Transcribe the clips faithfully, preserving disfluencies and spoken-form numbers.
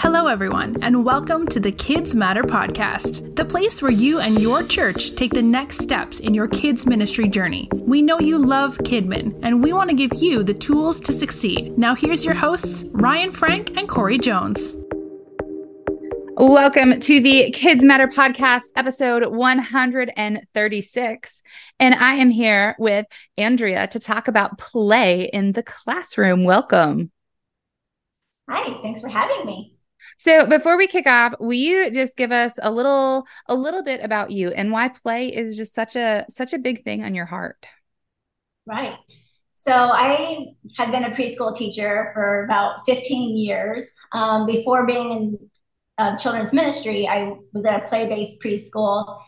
Hello, everyone, and welcome to the Kids Matter Podcast, the place where you and your church take the next steps in your kids' ministry journey. We know you love Kidmin, and we want to give you the tools to succeed. Now here's your hosts, Ryan Frank and Corey Jones. Welcome to the Kids Matter Podcast, episode one thirty-six, and I am here with Andrea to talk about play in the classroom. Welcome. Hi, thanks for having me. So before we kick off, will you just give us a little a little bit about you and why play is just such a such a big thing on your heart? Right. So I had been a preschool teacher for about fifteen years. Um, before being in uh, children's ministry, I was at a play-based preschool.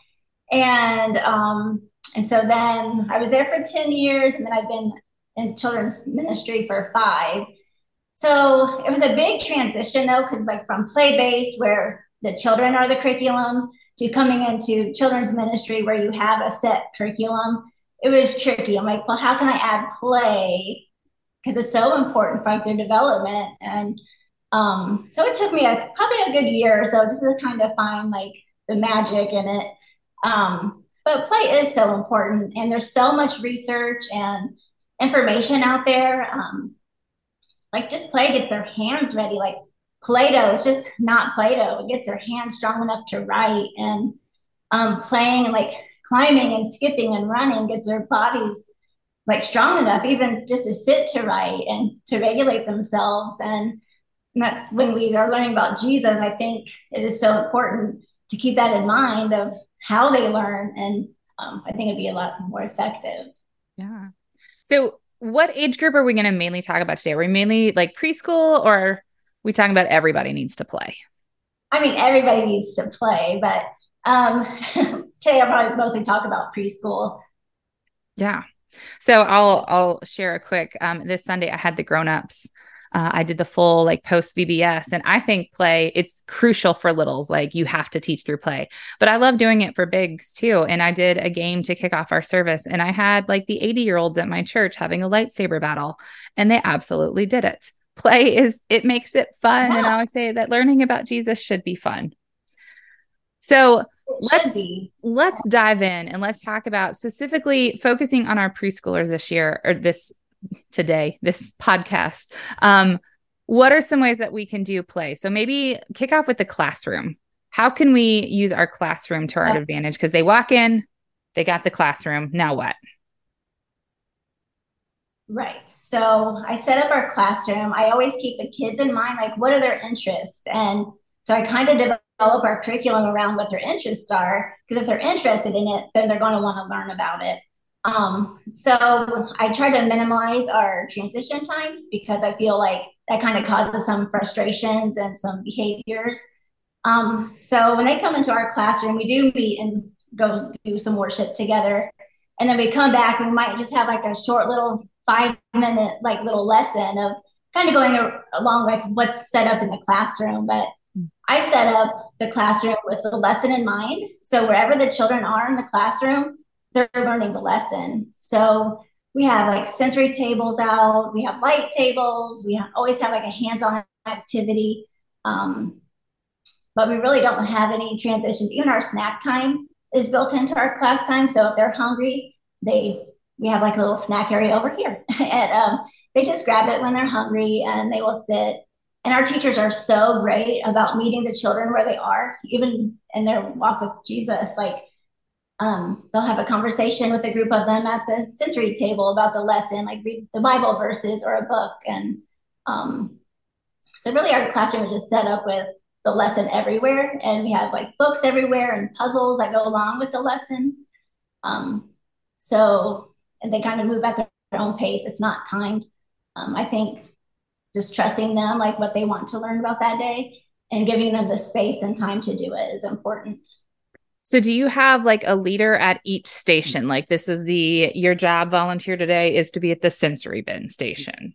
And, um, and so then I was there for ten years, and then I've been in children's ministry for five. So it was a big transition, though, because like from play-based, where the children are the curriculum, to coming into children's ministry where you have a set curriculum, it was tricky. I'm like, well, how can I add play? Because it's so important for like, their development. And um, so it took me a, probably a good year or so just to kind of find like the magic in it. Um, but play is so important. And there's so much research and information out there. Um, Like just play gets their hands ready. Like Play-Doh, it's just not Play-Doh. It gets their hands strong enough to write, and um, playing and like climbing and skipping and running gets their bodies like strong enough, even just to sit to write and to regulate themselves. And that, when we are learning about Jesus, I think it is so important to keep that in mind of how they learn. And um, I think it'd be a lot more effective. Yeah. So what age group are we going to mainly talk about today? Are we mainly like preschool, or are we talking about everybody needs to play? I mean, everybody needs to play, but um, today I'll probably mostly talk about preschool. Yeah. So I'll, I'll share a quick, um, this Sunday I had the grownups. Uh, I did the full like post V B S, and I think play, it's crucial for littles. Like you have to teach through play, but I love doing it for bigs too. And I did a game to kick off our service, and I had like the eighty year olds at my church having a lightsaber battle, and they absolutely did it. Play is, it makes it fun. Yeah. And I always say that learning about Jesus should be fun. So let's be. let's dive in and let's talk about specifically focusing on our preschoolers this year or this today, this podcast. Um, what are some ways that we can do play? So maybe kick off with the classroom. How can we use our classroom to our advantage? Because they walk in, they got the classroom. Now what? Right. So I set up our classroom. I always keep the kids in mind, like what are their interests? And so I kind of develop our curriculum around what their interests are, because if they're interested in it, then they're going to want to learn about it. Um, so I try to minimize our transition times, because I feel like that kind of causes some frustrations and some behaviors. Um, so when they come into our classroom, we do meet and go do some worship together. And then we come back, and we might just have like a short little five minute, like little lesson of kind of going along, like what's set up in the classroom. But I set up the classroom with the lesson in mind. So wherever the children are in the classroom, they're learning the lesson. So we have like sensory tables out, we have light tables, we ha- always have like a hands-on activity. Um, but we really don't have any transitions. Even our snack time is built into our class time. So if they're hungry, they we have like a little snack area over here. and um, they just grab it when they're hungry, and they will sit. And our teachers are so great about meeting the children where they are, even in their walk with Jesus. Like, Um, they'll have a conversation with a group of them at the sensory table about the lesson, like read the Bible verses or a book. And um, so really our classroom is just set up with the lesson everywhere. And we have like books everywhere and puzzles that go along with the lessons. Um, so, and they kind of move at their own pace. It's not timed. Um, I think just trusting them, like what they want to learn about that day, and giving them the space and time to do it is important. So do you have like a leader at each station? Like this is the, your job volunteer today is to be at the sensory bin station.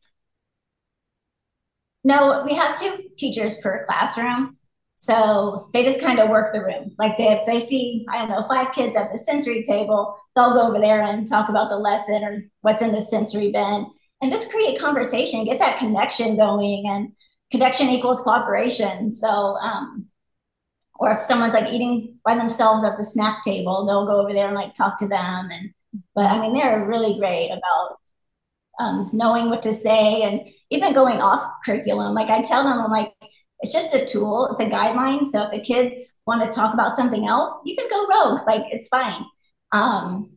No, we have two teachers per classroom. So they just kind of work the room. Like they, if they see, I don't know, five kids at the sensory table, they'll go over there and talk about the lesson or what's in the sensory bin, and just create conversation, get that connection going. And connection equals cooperation. So, um, or if someone's like eating by themselves at the snack table, they'll go over there and like talk to them. And, but I mean, they're really great about um, knowing what to say and even going off curriculum. Like I tell them, I'm like, it's just a tool. It's a guideline. So if the kids want to talk about something else, you can go rogue. Like it's fine. Um,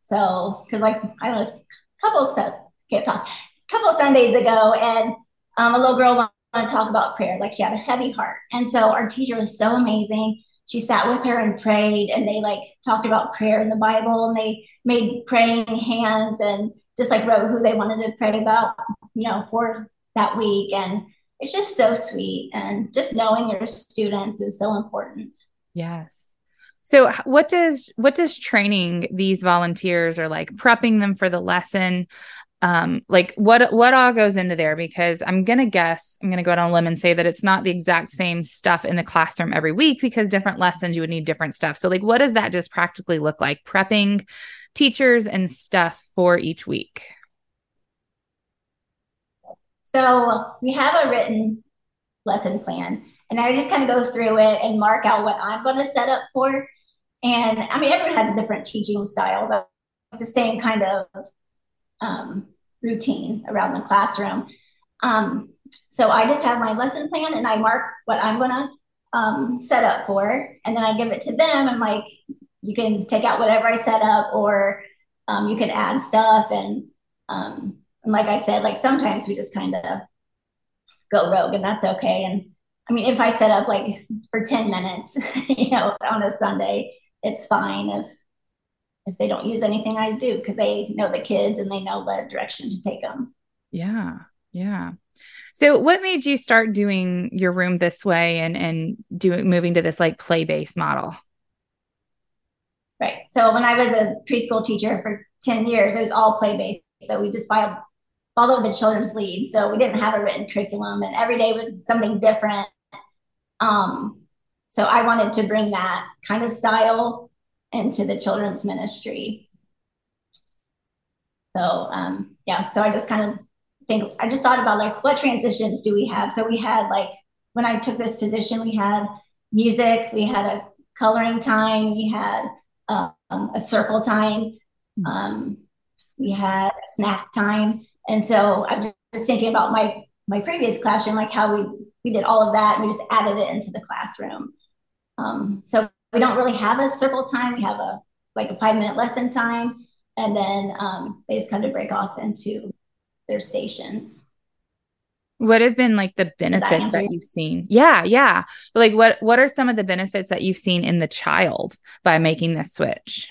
so, cause like, I don't know, it's a couple of stuff, can't talk. A couple of Sundays ago, and um, a little girl wanted to talk about prayer. Like she had a heavy heart. And so our teacher was so amazing. She sat with her and prayed, and they like talked about prayer in the Bible, and they made praying hands and just like wrote who they wanted to pray about, you know, for that week. And it's just so sweet. And just knowing your students is so important. Yes. So what does, what does training these volunteers, or like prepping them for the lesson, Um, like what, what all goes into there? Because I'm going to guess, I'm going to go out on a limb and say that it's not the exact same stuff in the classroom every week, because different lessons, you would need different stuff. So like, what does that just practically look like, prepping teachers and stuff for each week? So we have a written lesson plan, and I just kind of go through it and mark out what I'm going to set up for. And I mean, everyone has different teaching styles. It's the same kind of Um, routine around the classroom. Um, so I just have my lesson plan, and I mark what I'm going to um, set up for, and then I give it to them. I'm like, you can take out whatever I set up, or um, you can add stuff. And, um, and like I said, like sometimes we just kind of go rogue, and that's okay. And I mean, if I set up like for ten minutes, you know, on a Sunday, it's fine if If they don't use anything I do, because they know the kids and they know what direction to take them. Yeah. Yeah. So what made you start doing your room this way and, and doing, moving to this like play-based model? Right. So when I was a preschool teacher for ten years, it was all play-based. So we just followed the children's lead. So we didn't have a written curriculum, and every day was something different. Um, so I wanted to bring that kind of style into the children's ministry. So, um, yeah, so I just kind of think, I just thought about like, what transitions do we have? So we had like, when I took this position, we had music, we had a coloring time, we had um, a circle time, um, we had a snack time. And so I was just thinking about my, my previous classroom, like how we, we did all of that, and we just added it into the classroom. Um, so we don't really have a circle time. We have a, like a five minute lesson time. And then um, they just kind of break off into their stations. What have been like the benefits that, that you've seen? Yeah. Yeah. But like, what, what are some of the benefits that you've seen in the child by making this switch?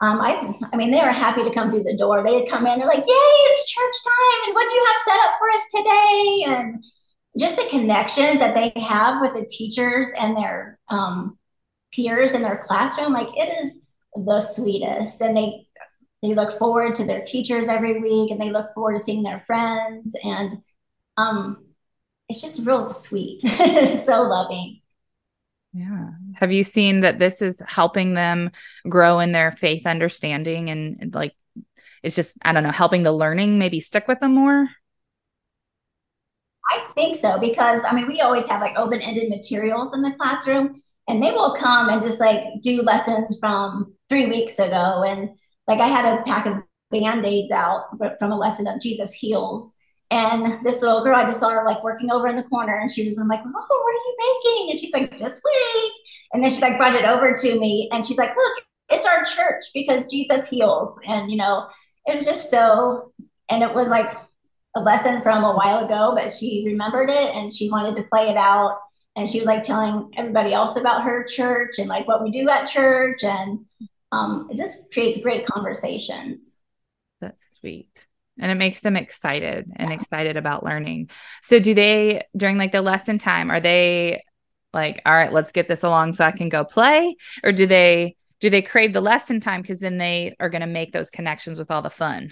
Um, I, I mean, they were happy to come through the door. They'd come in, they're like, yay, it's church time. And what do you have set up for us today? And just the connections that they have with the teachers and their um, peers in their classroom, like it is the sweetest. And they they look forward to their teachers every week, and they look forward to seeing their friends. And um, it's just real sweet. It's so loving. Yeah. Have you seen that this is helping them grow in their faith understanding, and, and like, it's just, I don't know, helping the learning maybe stick with them more? I think so, because I mean, we always have like open-ended materials in the classroom, and they will come and just like do lessons from three weeks ago. And like, I had a pack of Band-Aids out from a lesson of Jesus Heals. And this little girl, I just saw her like working over in the corner, and she was, I'm like, oh, what are you making? And she's like, just wait. And then she like brought it over to me, and she's like, look, it's our church because Jesus heals. And, you know, it was just so, and it was like a lesson from a while ago, but she remembered it and she wanted to play it out. And she was like telling everybody else about her church and like what we do at church. And um, it just creates great conversations. That's sweet. And it makes them excited and yeah. excited about learning. So do they, during like the lesson time, are they like, all right, let's get this along so I can go play? Or do they, do they crave the lesson time? Because then they are going to make those connections with all the fun.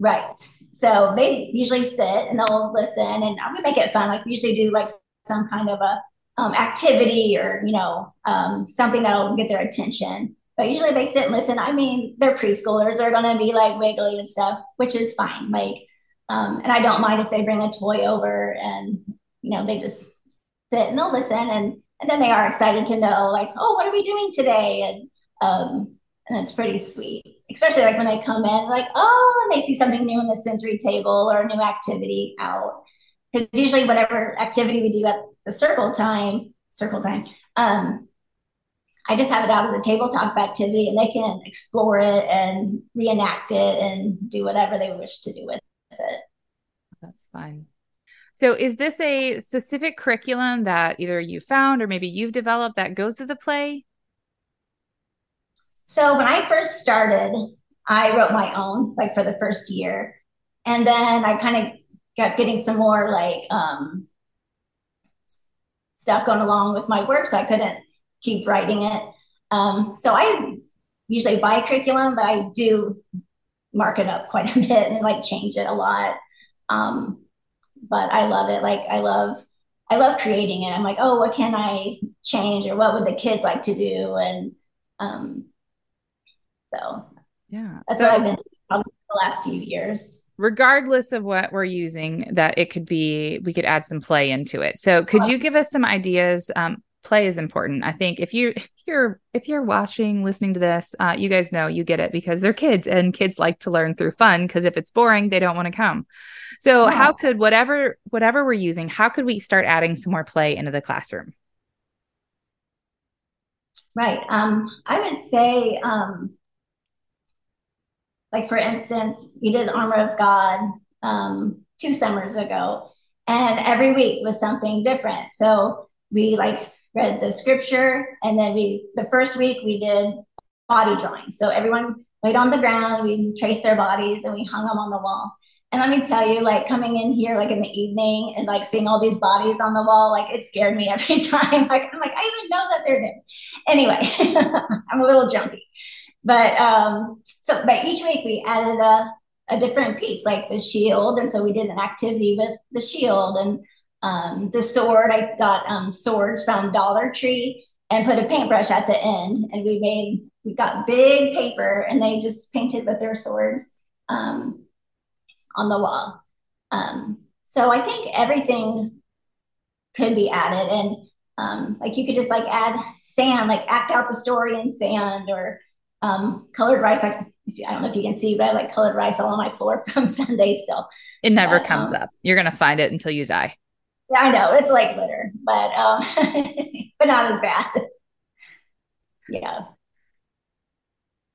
Right. So they usually sit and they'll listen, and we make it fun. Like we usually do like some kind of a um, activity or, you know, um, something that'll get their attention, but usually they sit and listen. I mean, they're preschoolers, are going to be like wiggly and stuff, which is fine. Like, Um, and I don't mind if they bring a toy over and, you know, they just sit and they'll listen. And, and then they are excited to know, like, oh, what are we doing today? And, um, and it's pretty sweet, especially like when they come in, like, oh, and they see something new in the sensory table or a new activity out. Because usually whatever activity we do at the circle time, circle time, um, I just have it out as a tabletop activity and they can explore it and reenact it and do whatever they wish to do with it. That's fun. So is this a specific curriculum that either you found or maybe you've developed that goes to the play? So when I first started, I wrote my own, like for the first year. And then I kind of got getting some more like um, stuff going along with my work. So I couldn't keep writing it. Um, so I usually buy curriculum, but I do mark it up quite a bit and like change it a lot. Um, but I love it. Like I love, I love creating it. I'm like, oh, what can I change? Or what would the kids like to do? And, um, So yeah, that's so, what I've been doing the last few years. Regardless of what we're using, that it could be, we could add some play into it. So could oh. you give us some ideas? Um, play is important. I think if you, if you're, if you're watching, listening to this, uh, you guys know you get it because they're kids and kids like to learn through fun. Cause if it's boring, they don't want to come. So yeah. how could whatever, whatever we're using, how could we start adding some more play into the classroom? Right. Um, I would say, um, like, for instance, we did Armor of God um, two summers ago, and every week was something different. So we, like, read the scripture, and then we, the first week we did body drawing. So everyone laid on the ground, we traced their bodies, and we hung them on the wall. And let me tell you, like, coming in here, like, in the evening and, like, seeing all these bodies on the wall, like, it scared me every time. Like, I'm like, I even know that they're there. Anyway, I'm a little jumpy. But um, so, but each week we added a, a different piece, like the shield. And so we did an activity with the shield and um, the sword. I got um, swords from Dollar Tree and put a paintbrush at the end. And we made, we got big paper and they just painted with their swords um, on the wall. Um, so I think everything could be added. And um, like you could just like add sand, like act out the story in sand or Um, colored rice, like, I don't know if you can see, but I have, like, colored rice all on my floor from Sunday still. It never but, comes um, up. You're going to find it until you die. Yeah, I know. It's like litter, but, um, but not as bad. Yeah.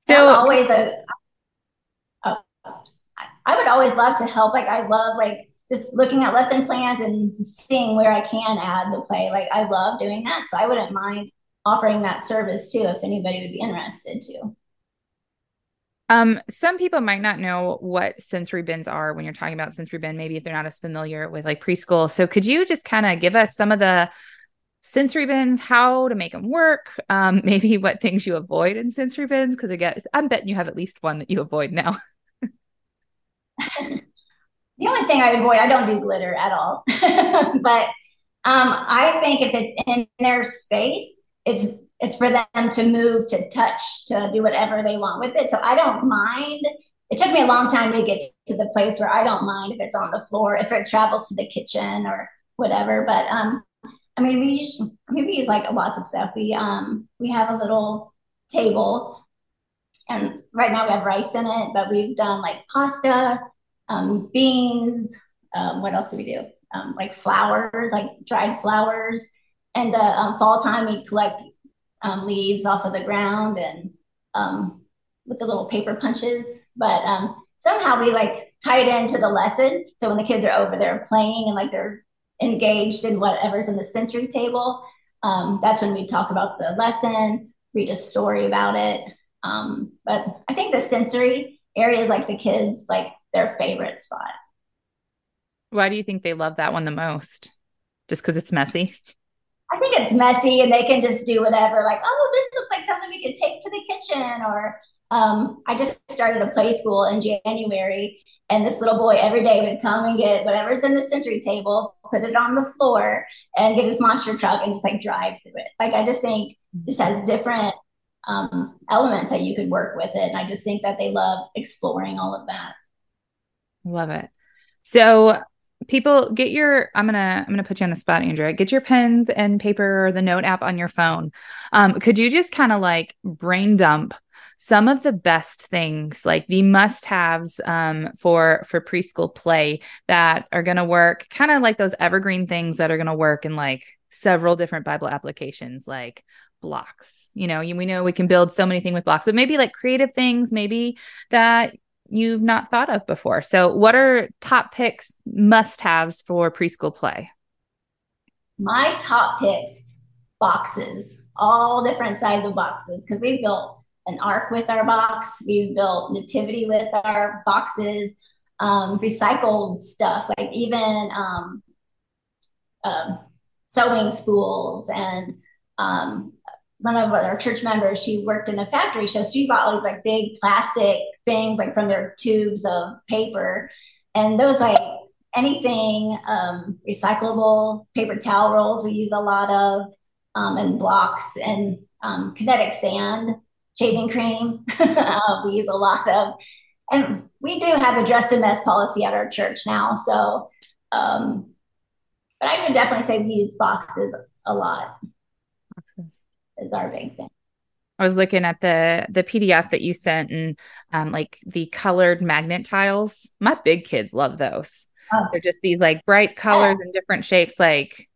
So I'm always, a, oh, I would always love to help. Like, I love, like, just looking at lesson plans and seeing where I can add the play. Like, I love doing that. So I wouldn't mind offering that service too, if anybody would be interested too. Um, some people might not know what sensory bins are when you're talking about sensory bin, maybe if they're not as familiar with like preschool. So could you just kind of give us some of the sensory bins, how to make them work? Um, maybe what things you avoid in sensory bins? Cause I guess I'm betting you have at least one that you avoid now. The only thing I avoid, I don't do glitter at all, but, um, I think if it's in their space, it's, it's for them to move, to touch, to do whatever they want with it. So I don't mind. It took me a long time to get to the place where I don't mind if it's on the floor, if it travels to the kitchen or whatever. But, um, I mean, we use, I mean, we use like lots of stuff. We, um, we have a little table and right now we have rice in it, but we've done like pasta, um, beans. Um, what else do we do? Um, like flowers, like dried flowers. And uh, um, fall time, we collect um, leaves off of the ground and um, with the little paper punches. But um, somehow we like tie it into the lesson. So when the kids are over there playing and like they're engaged in whatever's in the sensory table, um, that's when we talk about the lesson, read a story about it. Um, but I think the sensory area is like the kids, like their favorite spot. Why do you think they love that one the most? Just because it's messy? I think it's messy and they can just do whatever, like, oh, this looks like something we could take to the kitchen. Or um, I just started a play school in January and this little boy every day would come and get whatever's in the sensory table, put it on the floor and get his monster truck and just like drive through it. Like, I just think this has different um, elements that you could work with it. And I just think that they love exploring all of that. Love it. So people, get your, I'm going to, I'm going to put you on the spot, Andrea, get your pens and paper or the note app on your phone. Um, could you just kind of like brain dump some of the best things, like the must-haves um, for, for preschool play that are going to work, kind of like those evergreen things that are going to work in like several different Bible applications, like blocks. You know, you, we know we can build so many things with blocks, but maybe like creative things, maybe that you've not thought of before. So what are top picks, must-haves for preschool play? My top picks, boxes, all different sizes of boxes, because we built an ark with our box. We built nativity with our boxes, um, recycled stuff, like even um, uh, sewing spools. And um, one of our church members, she worked in a factory, so she bought all these like big plastic things, like from their tubes of paper. And those, like anything um, recyclable, paper towel rolls we use a lot of, um, and blocks and um, kinetic sand. Shaving cream, uh, we use a lot of, and we do have a dress and mess policy at our church now. So, um, but I would definitely say we use boxes a lot. Boxes is our big thing. I was looking at the the P D F that you sent, and um, like the colored magnet tiles. My big kids love those. Oh. They're just these like bright colors yes. and different shapes. Like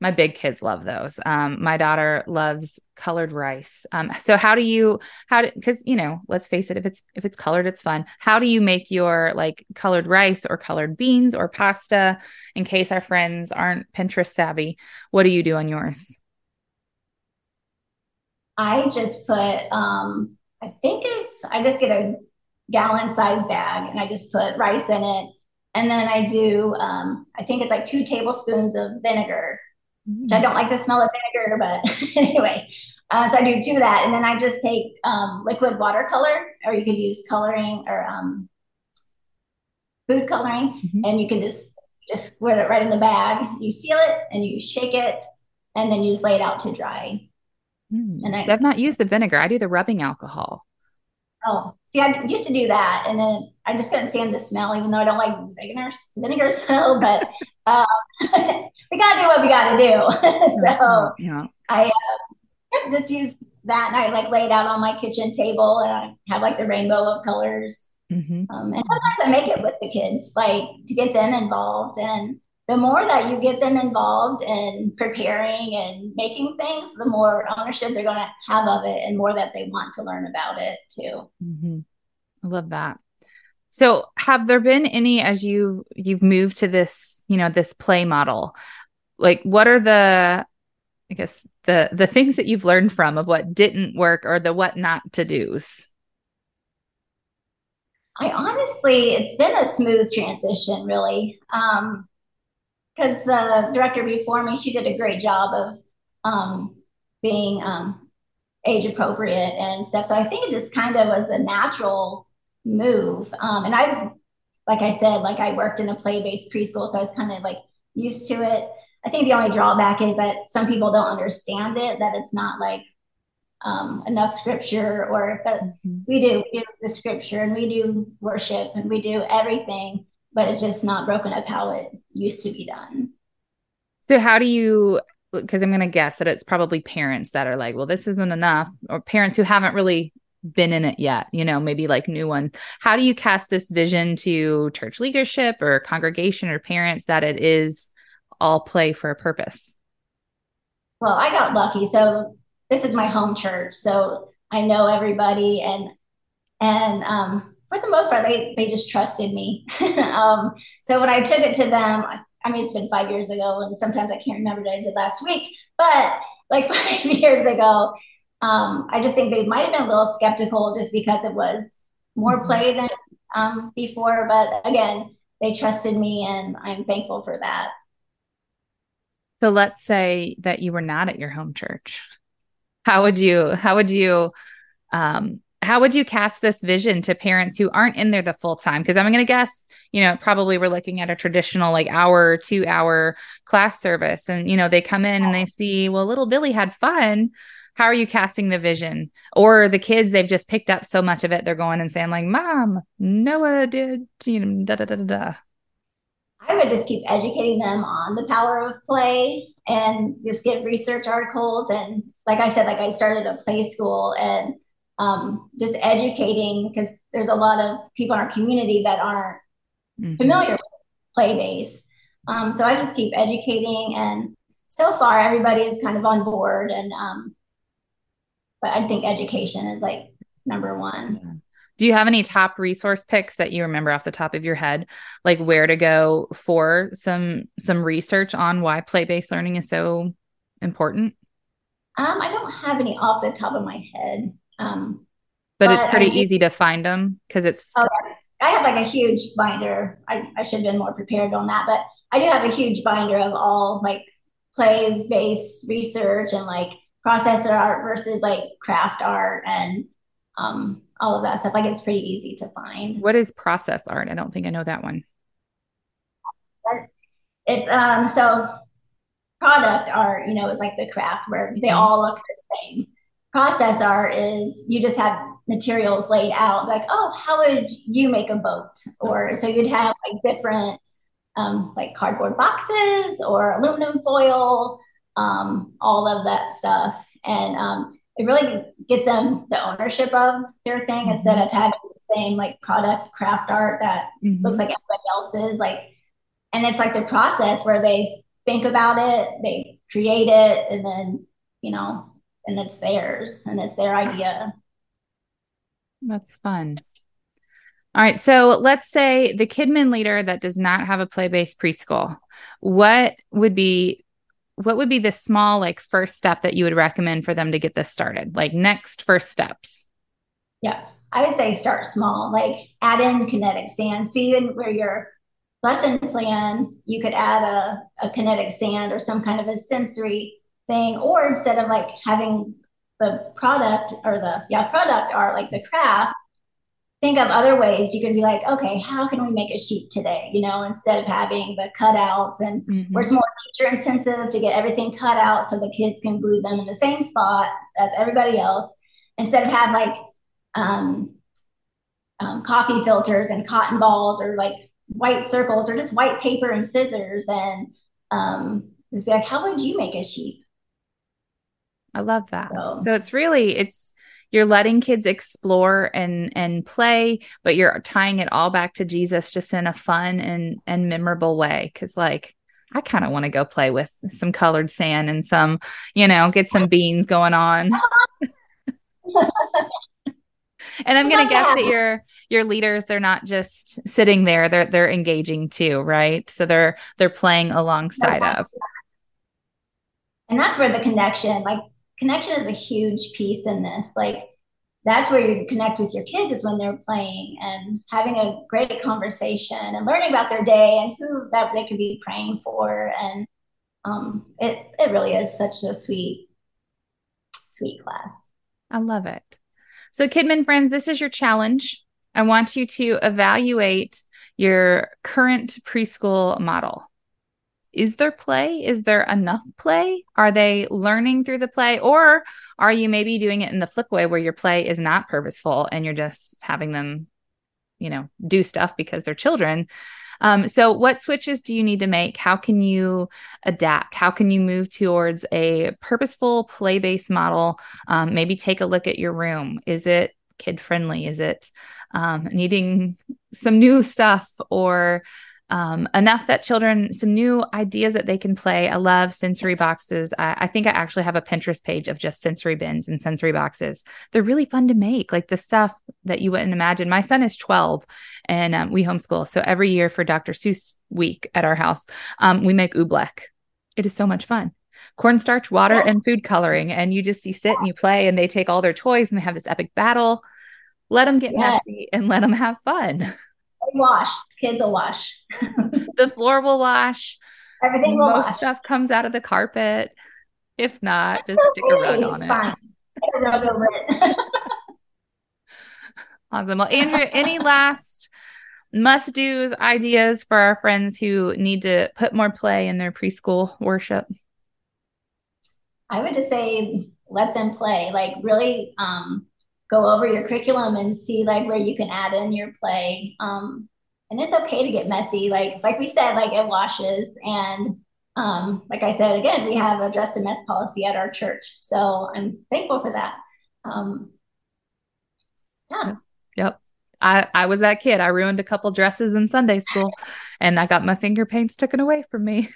my big kids love those. Um, my daughter loves colored rice. Um, so how do you, how do, cause you know, let's face it, if it's, if it's colored, it's fun. How do you make your like colored rice or colored beans or pasta, in case our friends aren't Pinterest savvy? What do you do on yours? I just put, um, I think it's, I just get a gallon size bag and I just put rice in it. And then I do, um, I think it's like two tablespoons of vinegar, which I don't like the smell of vinegar, but anyway, uh, so I do do that. And then I just take um, liquid watercolor, or you could use coloring or um, food coloring, mm-hmm. and you can just, just squirt it right in the bag. You seal it and you shake it, and then you just lay it out to dry. Mm. And I, I've not used the vinegar. I do the rubbing alcohol. Oh, see, I used to do that. And then I just couldn't stand the smell, even though I don't like vinegar, vinegar smell, but um, we got to do what we got to do. so yeah. I uh, just use that. And I like lay it out on my kitchen table, and I have like the rainbow of colors. Mm-hmm. Um, and sometimes I make it with the kids, like to get them involved. And the more that you get them involved in preparing and making things, the more ownership they're going to have of it, and more that they want to learn about it too. Mm-hmm. I love that. So have there been any, as you, you've moved to this, you know, this play model, like what are the, I guess the, the things that you've learned from of what didn't work, or the what not to do's? I honestly, it's been a smooth transition really. Um, Because the director before me, she did a great job of um, being um, age appropriate and stuff. So I think it just kind of was a natural move. Um, and I've, like I said, like I worked in a play-based preschool, so I was kind of like used to it. I think the only drawback is that some people don't understand it, that it's not like um, enough scripture, or but mm-hmm. we do, we do the scripture, and we do worship, and we do everything, but it's just not broken up how it used to be done. So how do you, because I'm going to guess that it's probably parents that are like, well, this isn't enough, or parents who haven't really been in it yet, you know, maybe like new ones. How do you cast this vision to church leadership or congregation or parents that it is all play for a purpose? Well, I got lucky. So this is my home church, so I know everybody, and, and, um, for the most part, they, they just trusted me. um, so when I took it to them, I, I mean, it's been five years ago, and sometimes I can't remember what I did last week, but like five years ago, um, I just think they might've been a little skeptical just because it was more play than um, before. But again, they trusted me, and I'm thankful for that. So let's say that you were not at your home church. How would you, how would you, um, How would you cast this vision to parents who aren't in there the full time? Because I'm going to guess, you know, probably we're looking at a traditional like hour, two hour class service. And, you know, they come in and they see, well, little Billy had fun. How are you casting the vision? Or the kids, they've just picked up so much of it. They're going and saying like, Mom, Noah did, you know, da, da, da, da, da. I would just keep educating them on the power of play and just get research articles. And like I said, like I started a play school and um, just educating, because there's a lot of people in our community that aren't mm-hmm. familiar with play-based. Um, so I just keep educating, and so far everybody is kind of on board. And um, but I think education is like number one. Yeah. Do you have any top resource picks that you remember off the top of your head, like where to go for some some research on why play-based learning is so important? Um, I don't have any off the top of my head. Um, but, but it's pretty do, easy to find them because it's... Oh, I have like a huge binder. I, I should have been more prepared on that, but I do have a huge binder of all like play-based research and like processor art versus like craft art and... Um, all of that stuff. Like it's pretty easy to find. What is process art? I don't think I know that one. It's, um, so product art, you know, is like the craft where they all look the same. Process art is you just have materials laid out like, oh, how would you make a boat? Or so you'd have like different, um, like cardboard boxes or aluminum foil, um, all of that stuff. And, um, it really gets them the ownership of their thing instead of having the same like product craft art that mm-hmm. looks like everybody else's. Like, and it's like the process where they think about it, they create it, and then, you know, and it's theirs and it's their idea. That's fun. All right. So let's say the Kidman leader that does not have a play-based preschool, what would be What would be the small, like first step that you would recommend for them to get this started? Like next first steps? Yeah. I would say start small, like add in kinetic sand. See where your lesson plan, you could add a, a kinetic sand or some kind of a sensory thing, or instead of like having the product or the yeah product art, like the craft, think of other ways you could be like, okay, how can we make a sheet today? You know, instead of having the cutouts and mm-hmm. where it's more teacher intensive to get everything cut out so the kids can glue them in the same spot as everybody else. Instead of have like um, um, coffee filters and cotton balls or like white circles or just white paper and scissors, and um, just be like, how would you make a sheet? I love that. So, so it's really, it's, you're letting kids explore and and play, but you're tying it all back to Jesus just in a fun and, and memorable way. Cause like, I kind of want to go play with some colored sand and some, you know, get some beans going on. And I'm going to guess that your, your leaders, they're not just sitting there, they're, they're engaging too. Right. So they're, they're playing alongside of. And that's where the connection, like, connection is a huge piece in this. Like that's where you connect with your kids is when they're playing and having a great conversation and learning about their day and who that they could be praying for. And um, it, it really is such a sweet, sweet class. I love it. So Kidman friends, this is your challenge. I want you to evaluate your current preschool model. Is there play? Is there enough play? Are they learning through the play? Or are you maybe doing it in the flip way where your play is not purposeful and you're just having them, you know, do stuff because they're children? Um, so what switches do you need to make? How can you adapt? How can you move towards a purposeful play-based model? Um, maybe take a look at your room. Is it kid-friendly? Is it um, needing some new stuff or... Um, enough that children, some new ideas that they can play. I love sensory boxes. I, I think I actually have a Pinterest page of just sensory bins and sensory boxes. They're really fun to make, like the stuff that you wouldn't imagine. My son is twelve and um, we homeschool. So every year for Doctor Seuss week at our house, um, we make oobleck. It is so much fun. Cornstarch, water, and food coloring. And you just, you sit and you play and they take all their toys and they have this epic battle. Let them get yes. messy and let them have fun. Wash. Kids will wash. The floor will wash. Everything will Most wash. Stuff comes out of the carpet. If not, just stick a rug on it's it. Fine. A rug over it. Awesome. Well, Andrea, any last must-dos ideas for our friends who need to put more play in their preschool worship? I would just say let them play. Like really, um, go over your curriculum and see like where you can add in your play. Um, And it's okay to get messy. Like, like we said, like it washes. And um, like I said, again, we have a dress and mess policy at our church. So I'm thankful for that. Um, yeah. Yep. I, I was that kid. I ruined a couple dresses in Sunday school and I got my finger paints taken away from me.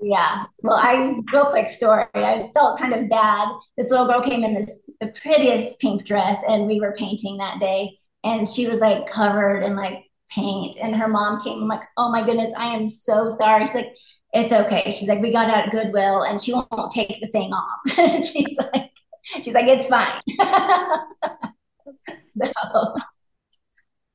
Yeah. Well, I, real quick story. I felt kind of bad. This little girl came in this, the prettiest pink dress, and we were painting that day, and she was like covered in like paint, and her mom came. I'm like, oh my goodness, I am so sorry. She's like, it's okay. She's like, we got it at Goodwill and she won't take the thing off. she's like, she's like, it's fine. so.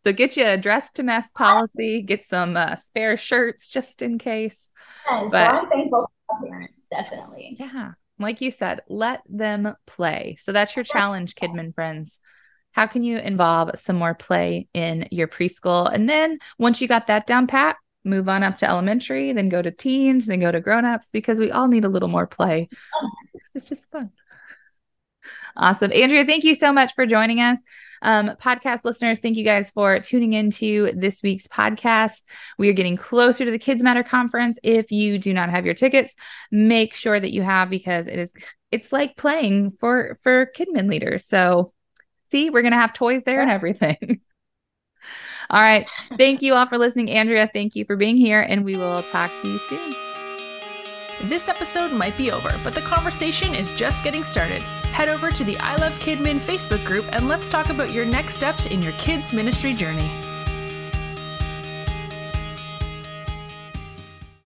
So get you a dress to mess policy, get some uh, spare shirts just in case. Yeah, but so I'm thankful for my parents, definitely. Yeah. Like you said, let them play. So that's your challenge, Kidman friends. How can you involve some more play in your preschool? And then once you got that down pat, move on up to elementary, then go to teens, then go to grownups, because we all need a little more play. It's just fun. Awesome. Andrea, thank you so much for joining us. Um, podcast listeners, thank you guys for tuning into this week's podcast. We are getting closer to the Kids Matter Conference. If you do not have your tickets, make sure that you have, because it is, it's like playing for, for Kidman leaders. So see, we're going to have toys there and everything. All right. Thank you all for listening. Andrea, thank you for being here, and we will talk to you soon. This episode might be over, but the conversation is just getting started. Head over to the I Love Kidman Facebook group and let's talk about your next steps in your kids' ministry journey.